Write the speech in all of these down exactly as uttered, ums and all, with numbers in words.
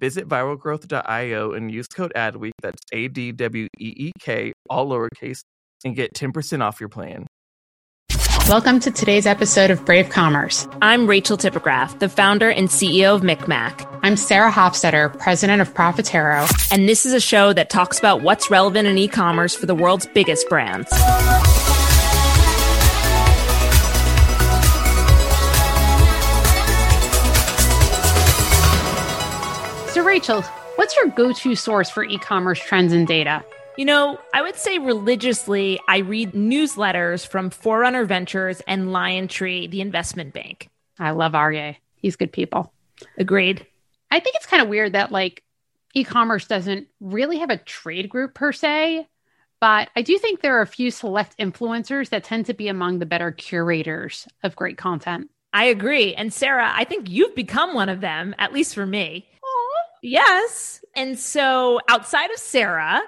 Visit viral growth dot i o and use code A D W E E K, that's A D W E E K, all lowercase, and get ten percent off your plan. Welcome to today's episode of Brave Commerce. I'm Rachel Tippograph, the founder and C E O of MikMak. I'm Sarah Hofstetter, president of Profitero. And this is a show that talks about what's relevant in e-commerce for the world's biggest brands. So Rachel, what's your go-to source for e-commerce trends and data? You know, I would say religiously, I read newsletters from Forerunner Ventures and LionTree, the investment bank. I love Aryeh. He's good people. Agreed. I think it's kind of weird that like e-commerce doesn't really have a trade group per se, but I do think there are a few select influencers that tend to be among the better curators of great content. I agree. And Sarah, I think you've become one of them, at least for me. Aww. Yes. And so outside of Sarah,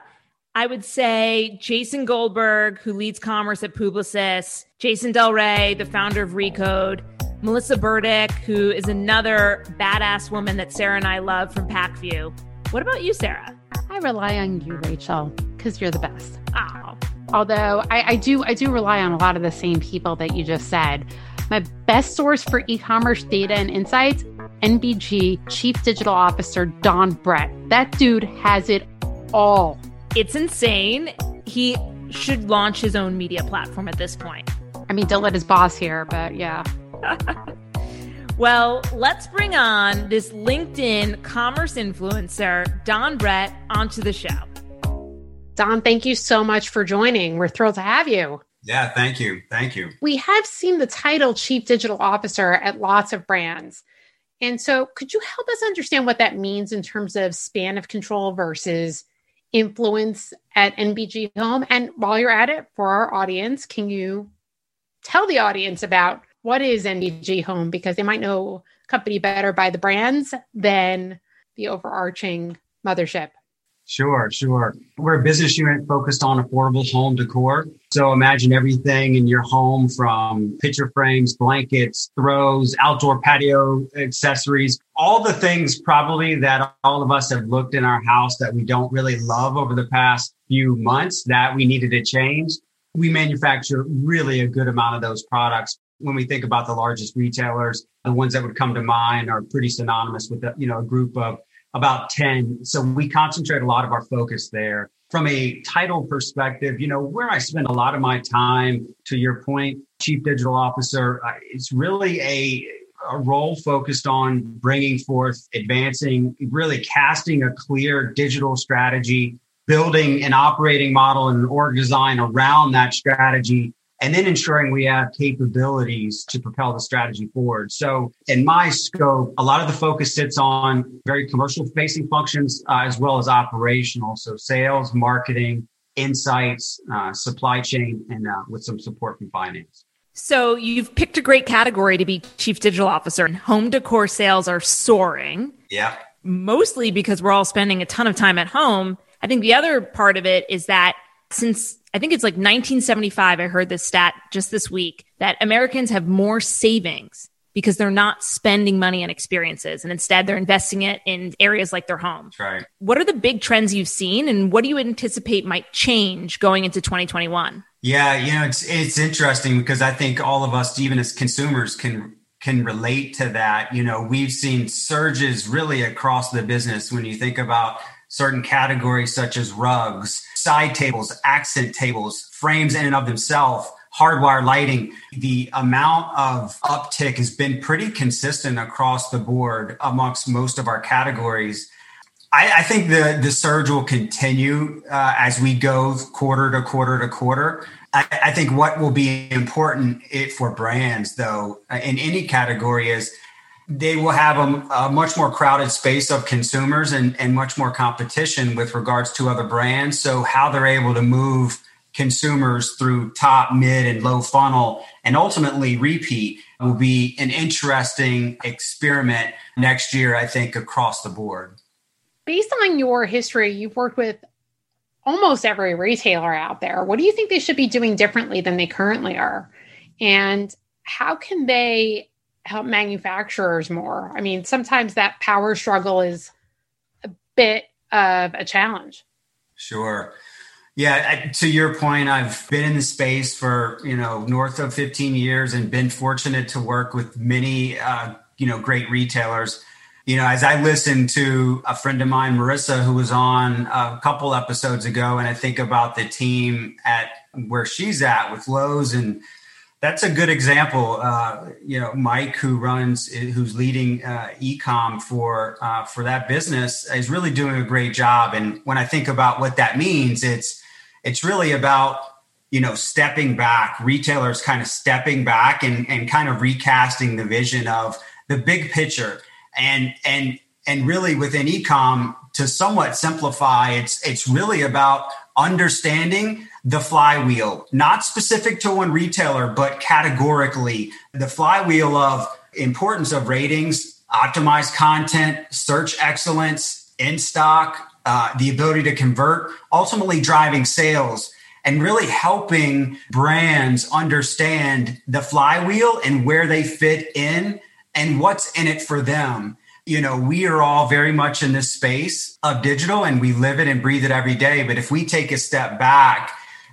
I would say Jason Goldberg, who leads commerce at Publicis, Jason Del Rey, the founder of Recode, Melissa Burdick, who is another badass woman that Sarah and I love from Packview. What about you, Sarah? I rely on you, Rachel, because you're the best. Oh. Although I, I do I do rely on a lot of the same people that you just said. My best source for e-commerce data and insights, N B G Chief Digital Officer Don Brett. That dude has it all. It's insane. He should launch his own media platform at this point. I mean, don't let his boss hear, but yeah. Well, let's bring on this LinkedIn commerce influencer, Don Brett, onto the show. Don, thank you so much for joining. We're thrilled to have you. Yeah, thank you. Thank you. We have seen the title Chief Digital Officer at lots of brands. And so could you help us understand what that means in terms of span of control versus influence at N B G Home? And while you're at it, for our audience, can you tell the audience about what is N B G Home? Because they might know a company better by the brands than the overarching mothership. Sure, sure. We're a business unit focused on affordable home decor. So imagine everything in your home from picture frames, blankets, throws, outdoor patio accessories, all the things probably that all of us have looked in our house that we don't really love over the past few months that we needed to change. We manufacture really a good amount of those products. When we think about the largest retailers, the ones that would come to mind are pretty synonymous with, the, you know, a group of about ten. So we concentrate a lot of our focus there. From a title perspective, you know, where I spend a lot of my time, to your point, Chief Digital Officer, uh, it's really a, a role focused on bringing forth, advancing, really casting a clear digital strategy, building an operating model and an org design around that strategy, and then ensuring we have capabilities to propel the strategy forward. So in my scope, a lot of the focus sits on very commercial-facing functions uh, as well as operational. So sales, marketing, insights, uh, supply chain, and uh, with some support from finance. So you've picked a great category to be Chief Digital Officer, and home decor sales are soaring. Yeah. Mostly because we're all spending a ton of time at home. I think the other part of it is that since I think it's like nineteen seventy-five, I heard this stat just this week, that Americans have more savings because they're not spending money on experiences, and instead they're investing it in areas like their home. That's right. What are the big trends you've seen, and what do you anticipate might change going into twenty twenty-one? Yeah, you know, it's it's interesting because I think all of us, even as consumers, can can relate to that. You know, we've seen surges really across the business when you think about certain categories such as rugs, side tables, accent tables, frames in and of themselves, hardwire lighting. The amount of uptick has been pretty consistent across the board amongst most of our categories. I, I think the, the surge will continue uh, as we go quarter to quarter to quarter. I, I think what will be important it, for brands, though, in any category is they will have a, a much more crowded space of consumers and, and much more competition with regards to other brands. So how they're able to move consumers through top, mid, and low funnel, and ultimately repeat, will be an interesting experiment next year, I think, across the board. Based on your history, you've worked with almost every retailer out there. What do you think they should be doing differently than they currently are? And how can they help manufacturers more? I mean, sometimes that power struggle is a bit of a challenge. Sure. Yeah, I, to your point, I've been in the space for, you know, north of fifteen years and been fortunate to work with many, uh, you know, great retailers. You know, as I listened to a friend of mine, Marissa, who was on a couple episodes ago, and I think about the team at where she's at with Lowe's, and that's a good example. Uh, you know, Mike, who runs, who's leading uh, e-com for uh, for that business, is really doing a great job. And when I think about what that means, it's it's really about, you know, stepping back, retailers kind of stepping back and and kind of recasting the vision of the big picture, and and and really within e-com to somewhat simplify, it's it's really about understanding the flywheel, not specific to one retailer, but categorically, the flywheel of importance of ratings, optimized content, search excellence, in stock, uh, the ability to convert, ultimately driving sales, and really helping brands understand the flywheel and where they fit in and what's in it for them. You know, we are all very much in this space of digital and we live it and breathe it every day. But if we take a step back,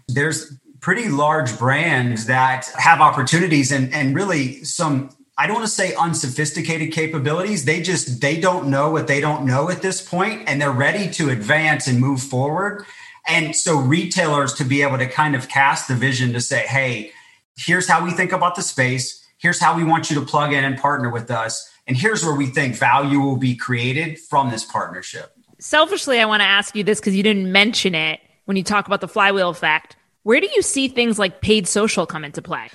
there's pretty large brands that have opportunities and, and really some, I don't want to say unsophisticated capabilities. They just, they don't know what they don't know at this point, and they're ready to advance and move forward. And so retailers to be able to kind of cast the vision to say, hey, here's how we think about the space. Here's how we want you to plug in and partner with us. And here's where we think value will be created from this partnership. Selfishly, I want to ask you this because you didn't mention it when you talk about the flywheel effect. Where do you see things like paid social come into play?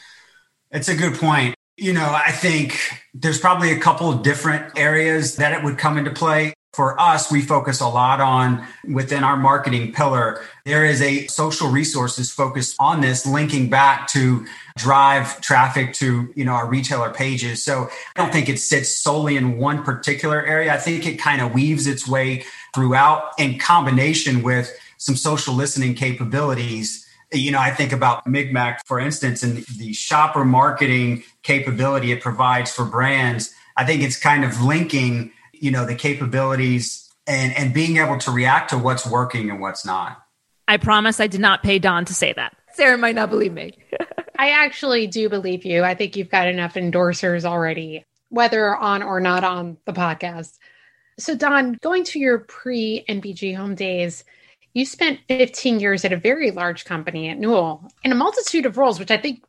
It's a good point. You know, I think there's probably a couple of different areas that it would come into play. For us, we focus a lot on within our marketing pillar. There is a social resources focus on this, linking back to drive traffic to, you know, our retailer pages. So I don't think it sits solely in one particular area. I think it kind of weaves its way throughout in combination with some social listening capabilities. You know, I think about MikMak, for instance, and the shopper marketing capability it provides for brands. I think it's kind of linking, you know, the capabilities and, and being able to react to what's working and what's not. I promise I did not pay Don to say that. Sarah might not believe me. I actually do believe you. I think you've got enough endorsers already, whether on or not on the podcast. So Don, going to your pre-N B G Home days, you spent fifteen years at a very large company at Newell in a multitude of roles, which I think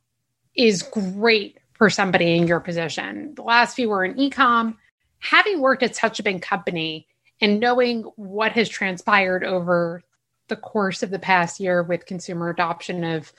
is great for somebody in your position. The last few were in e-com. Having worked at such a big company and knowing what has transpired over the course of the past year with consumer adoption of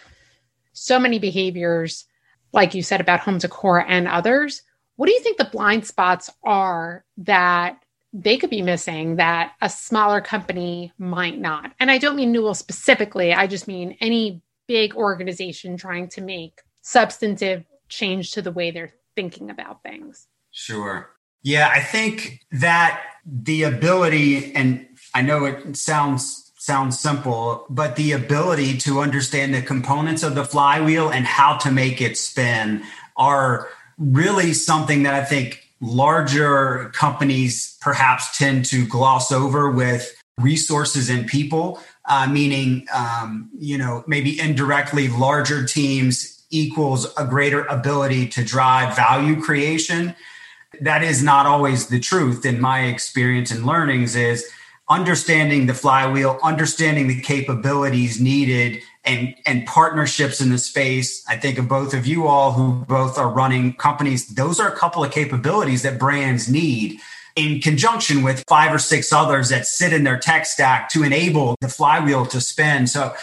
so many behaviors, like you said about home decor and others, what do you think the blind spots are that they could be missing that a smaller company might not? And I don't mean Newell specifically. I just mean any big organization trying to make substantive change to the way they're thinking about things. Sure. Yeah, I think that the ability, and I know it sounds sounds simple, but the ability to understand the components of the flywheel and how to make it spin are really something that I think larger companies perhaps tend to gloss over with resources and people, uh, meaning, um, you know, maybe indirectly larger teams equals a greater ability to drive value creation. That is not always the truth. In my experience and learnings is understanding the flywheel, understanding the capabilities needed and, and partnerships in the space. I think of both of you all who both are running companies. Those are a couple of capabilities that brands need in conjunction with five or six others that sit in their tech stack to enable the flywheel to spin. So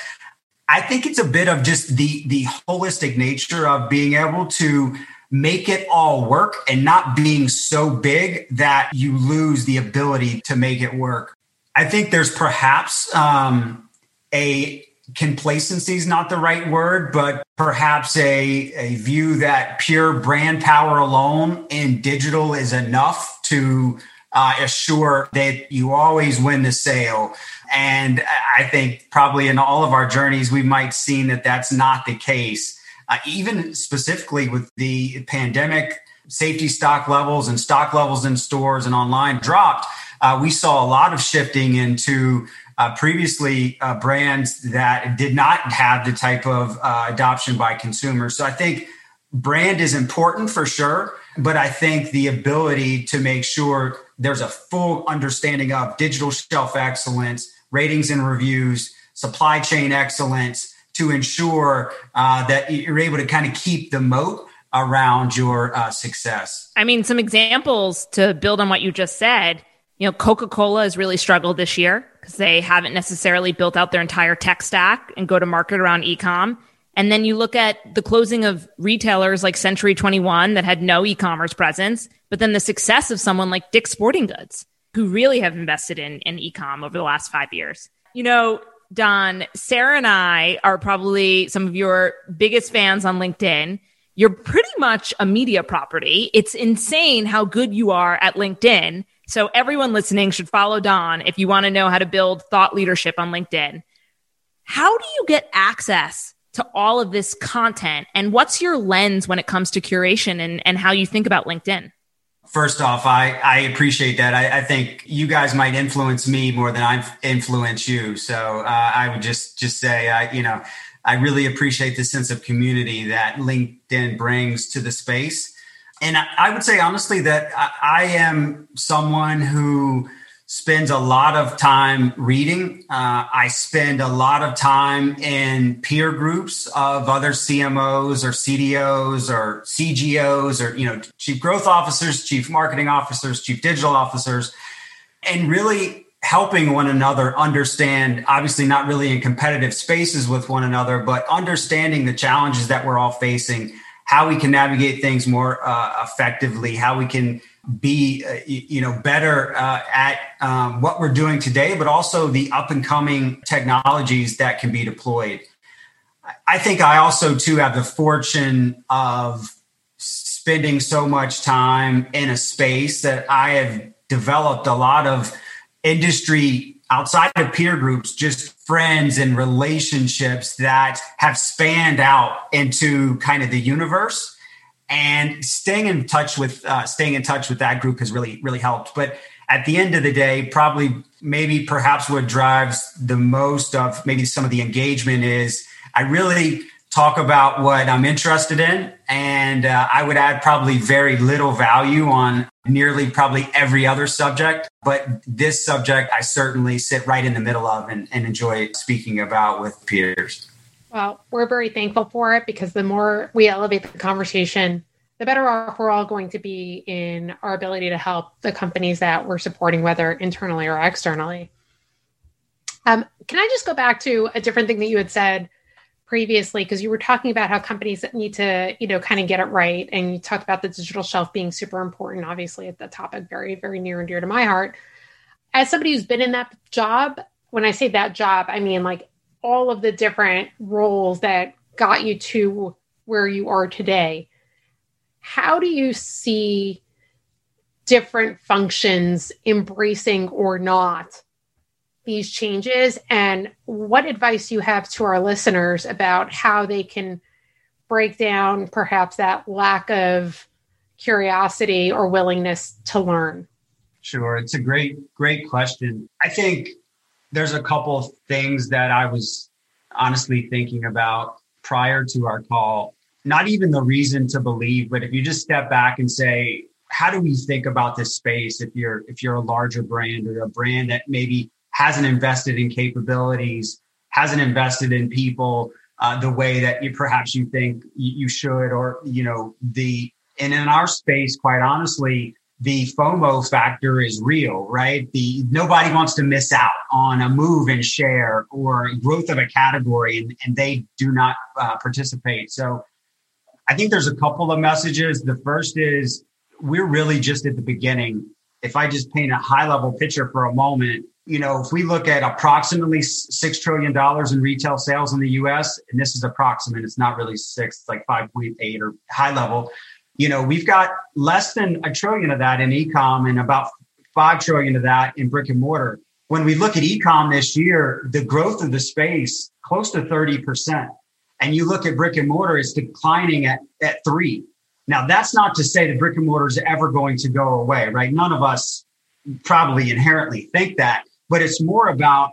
I think it's a bit of just the, the holistic nature of being able to make it all work and not being so big that you lose the ability to make it work. I think there's perhaps um, a complacency is not the right word, but perhaps a, a view that pure brand power alone in digital is enough to uh, assure that you always win the sale. And I think probably in all of our journeys, we might see that that's not the case. Uh, even specifically with the pandemic, safety stock levels and stock levels in stores and online dropped, uh, we saw a lot of shifting into Uh, previously, uh, brands that did not have the type of uh, adoption by consumers. So I think brand is important for sure, but I think the ability to make sure there's a full understanding of digital shelf excellence, ratings and reviews, supply chain excellence to ensure uh, that you're able to kind of keep the moat around your uh, success. I mean, some examples to build on what you just said. You know, Coca-Cola has really struggled this year because they haven't necessarily built out their entire tech stack and go to market around e-com. And then you look at the closing of retailers like Century twenty-one that had no e-commerce presence, but then the success of someone like Dick's Sporting Goods, who really have invested in, in e-com over the last five years. You know, Don, Sarah and I are probably some of your biggest fans on LinkedIn. You're pretty much a media property. It's insane how good you are at LinkedIn. So everyone listening should follow Don if you want to know how to build thought leadership on LinkedIn. How do you get access to all of this content? And what's your lens when it comes to curation and, and how you think about LinkedIn? First off, I, I appreciate that. I, I think you guys might influence me more than I influence you. So uh, I would just just say, uh, you know, I really appreciate the sense of community that LinkedIn brings to the space. And I would say, honestly, that I am someone who spends a lot of time reading. Uh, I spend a lot of time in peer groups of other C M Os or C D Os or C G Os or, you know, chief growth officers, chief marketing officers, chief digital officers, and really helping one another understand, obviously not really in competitive spaces with one another, but understanding the challenges that we're all facing, how we can navigate things more uh, effectively, how we can be, uh, you know, better uh, at um, what we're doing today, but also the up and coming technologies that can be deployed. I think I also too have the fortune of spending so much time in a space that I have developed a lot of industry outside of peer groups, just friends and relationships that have spanned out into kind of the universe, and staying in touch with uh, staying in touch with that group has really, really helped. But at the end of the day, probably maybe perhaps what drives the most of maybe some of the engagement is I really talk about what I'm interested in, and uh, I would add probably very little value on nearly probably every other subject. But this subject, I certainly sit right in the middle of and, and enjoy speaking about with peers. Well, we're very thankful for it, because the more we elevate the conversation, the better off we're all going to be in our ability to help the companies that we're supporting, whether internally or externally. Um, can I just go back to a different thing that you had said previously, because you were talking about how companies need to, you know, kind of get it right. And you talked about the digital shelf being super important, obviously, at the topic, very, very near and dear to my heart. As somebody who's been in that job, when I say that job, I mean, like, all of the different roles that got you to where you are today. How do you see different functions embracing or not these changes, and what advice you have to our listeners about how they can break down perhaps that lack of curiosity or willingness to learn? Sure. It's a great, great question. I think there's a couple of things that I was honestly thinking about prior to our call, not even the reason to believe, but if you just step back and say, how do we think about this space? If you're, if you're a larger brand or a brand that maybe hasn't invested in capabilities, hasn't invested in people uh, the way that you perhaps you think you should, or, you know, the, and in our space, quite honestly, the FOMO factor is real, right? The nobody wants to miss out on a move and share or growth of a category, and, and they do not uh, participate. So I think there's a couple of messages. The first is we're really just at the beginning. If I just paint a high level picture for a moment, you know, if we look at approximately six trillion dollars in retail sales in the U S, and this is approximate, it's not really six, it's like five point eight or high level, you know, we've got less than a trillion of that in e-com and about five trillion of that in brick and mortar. When we look at e-com this year, the growth of the space, close to thirty percent. And you look at brick and mortar, it's declining at, at three. Now, that's not to say that brick and mortar is ever going to go away, right? None of us probably inherently think that, but it's more about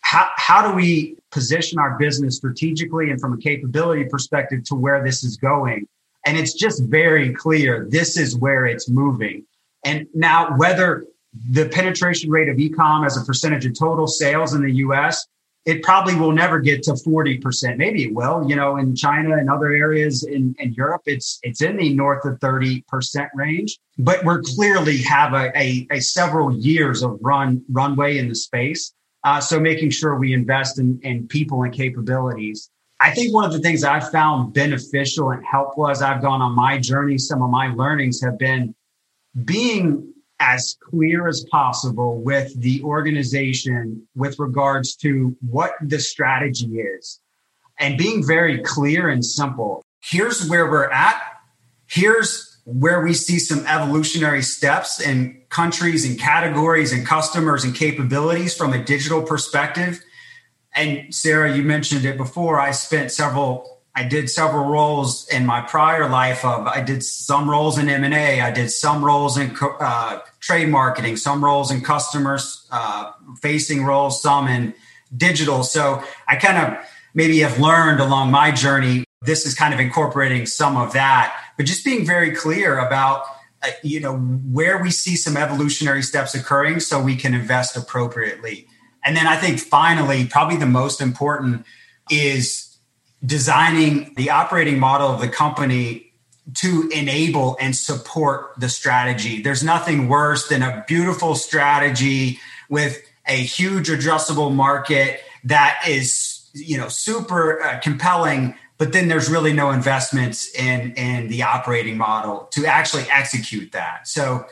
how, how do we position our business strategically and from a capability perspective to where this is going. And it's just very clear, this is where it's moving. And now whether the penetration rate of e-com as a percentage of total sales in the U S, it probably will never get to forty percent. Maybe it will, you know, in China and other areas in, in Europe, it's it's in the north of thirty percent range. But we're clearly have a, a, a several years of run runway in the space. Uh, so making sure we invest in, in people and capabilities. I think one of the things I've found beneficial and helpful as I've gone on my journey, some of my learnings have been being as clear as possible with the organization with regards to what the strategy is and being very clear and simple. Here's where we're at. Here's where we see some evolutionary steps in countries and categories and customers and capabilities from a digital perspective. And Sarah, you mentioned it before. I spent several I did several roles in my prior life of, I did some roles in M and A, I did some roles in uh, trade marketing, some roles in customers uh, facing roles, some in digital. So I kind of maybe have learned along my journey, this is kind of incorporating some of that, but just being very clear about, uh, you know, where we see some evolutionary steps occurring so we can invest appropriately. And then I think finally, probably the most important is designing the operating model of the company to enable and support the strategy. There's nothing worse than a beautiful strategy with a huge addressable market that is, you know, super uh, compelling, but then there's really no investments in, in the operating model to actually execute that. So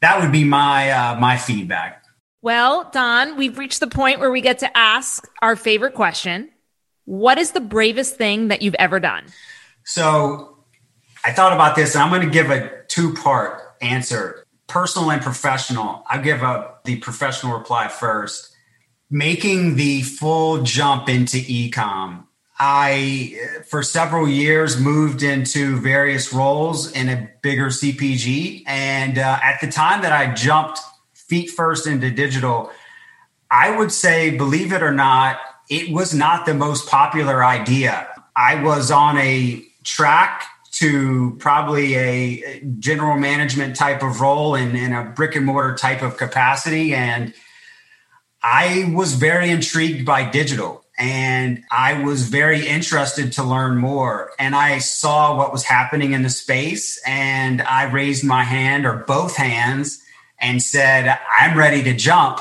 that would be my, uh, my feedback. Well, Don, we've reached the point where we get to ask our favorite question. What is the bravest thing that you've ever done? So I thought about this, and I'm going to give a two-part answer, personal and professional. I'll give up the professional reply first. Making the full jump into e-com. I, for several years, moved into various roles in a bigger C P G. And uh, at the time that I jumped feet first into digital, I would say, believe it or not, it was not the most popular idea. I was on a track to probably a general management type of role in, in a brick and mortar type of capacity. And I was very intrigued by digital and I was very interested to learn more. And I saw what was happening in the space and I raised my hand or both hands and said, I'm ready to jump.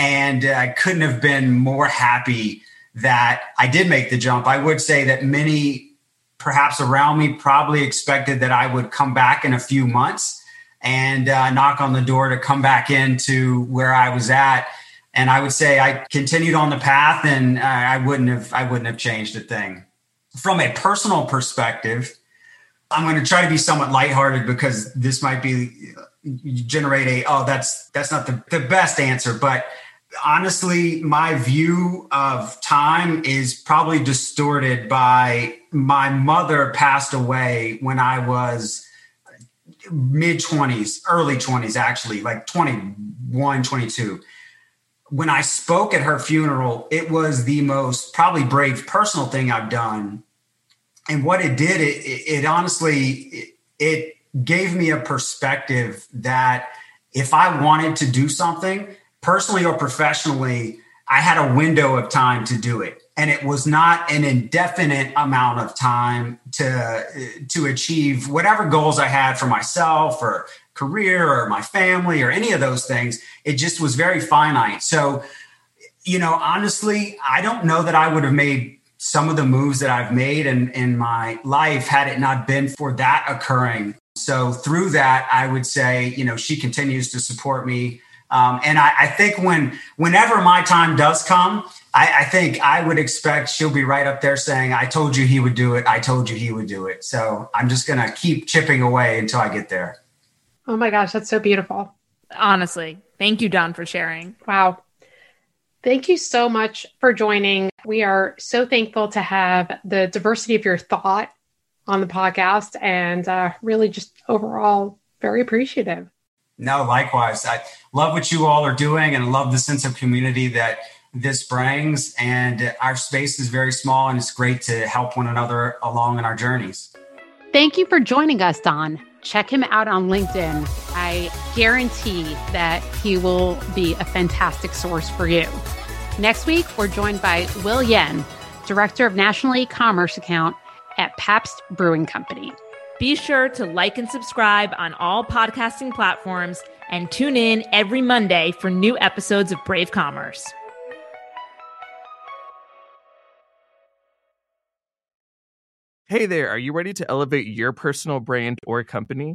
And I couldn't have been more happy that I did make the jump. I would say that many perhaps around me probably expected that I would come back in a few months and uh, knock on the door to come back into where I was at. And I would say I continued on the path and uh, I wouldn't have, I wouldn't have changed a thing. From a personal perspective, I'm going to try to be somewhat lighthearted because this might be generate a, oh, that's, that's not the, the best answer, but honestly, my view of time is probably distorted by my mother passed away when I was mid twenties, early twenties, actually, like twenty-one, twenty-two. When I spoke at her funeral, it was the most probably brave personal thing I've done. And what it did, it, it, it honestly, it, it gave me a perspective that if I wanted to do something personally or professionally, I had a window of time to do it. And it was not an indefinite amount of time to, to achieve whatever goals I had for myself or career or my family or any of those things. It just was very finite. So, you know, honestly, I don't know that I would have made some of the moves that I've made in, in my life had it not been for that occurring. So through that, I would say, you know, she continues to support me. Um, and I, I think when whenever my time does come, I, I think I would expect she'll be right up there saying, I told you he would do it. I told you he would do it. So I'm just going to keep chipping away until I get there. Oh my gosh, that's so beautiful. Honestly, thank you, Don, for sharing. Wow. Thank you so much for joining. We are so thankful to have the diversity of your thought on the podcast and uh, really just overall very appreciative. No, likewise. I love what you all are doing and love the sense of community that this brings. And our space is very small and it's great to help one another along in our journeys. Thank you for joining us, Don. Check him out on LinkedIn. I guarantee that he will be a fantastic source for you. Next week, we're joined by Will Yen, Director of National E-Commerce Account at Pabst Brewing Company. Be sure to like and subscribe on all podcasting platforms and tune in every Monday for new episodes of Brave Commerce. Hey there, are you ready to elevate your personal brand or company?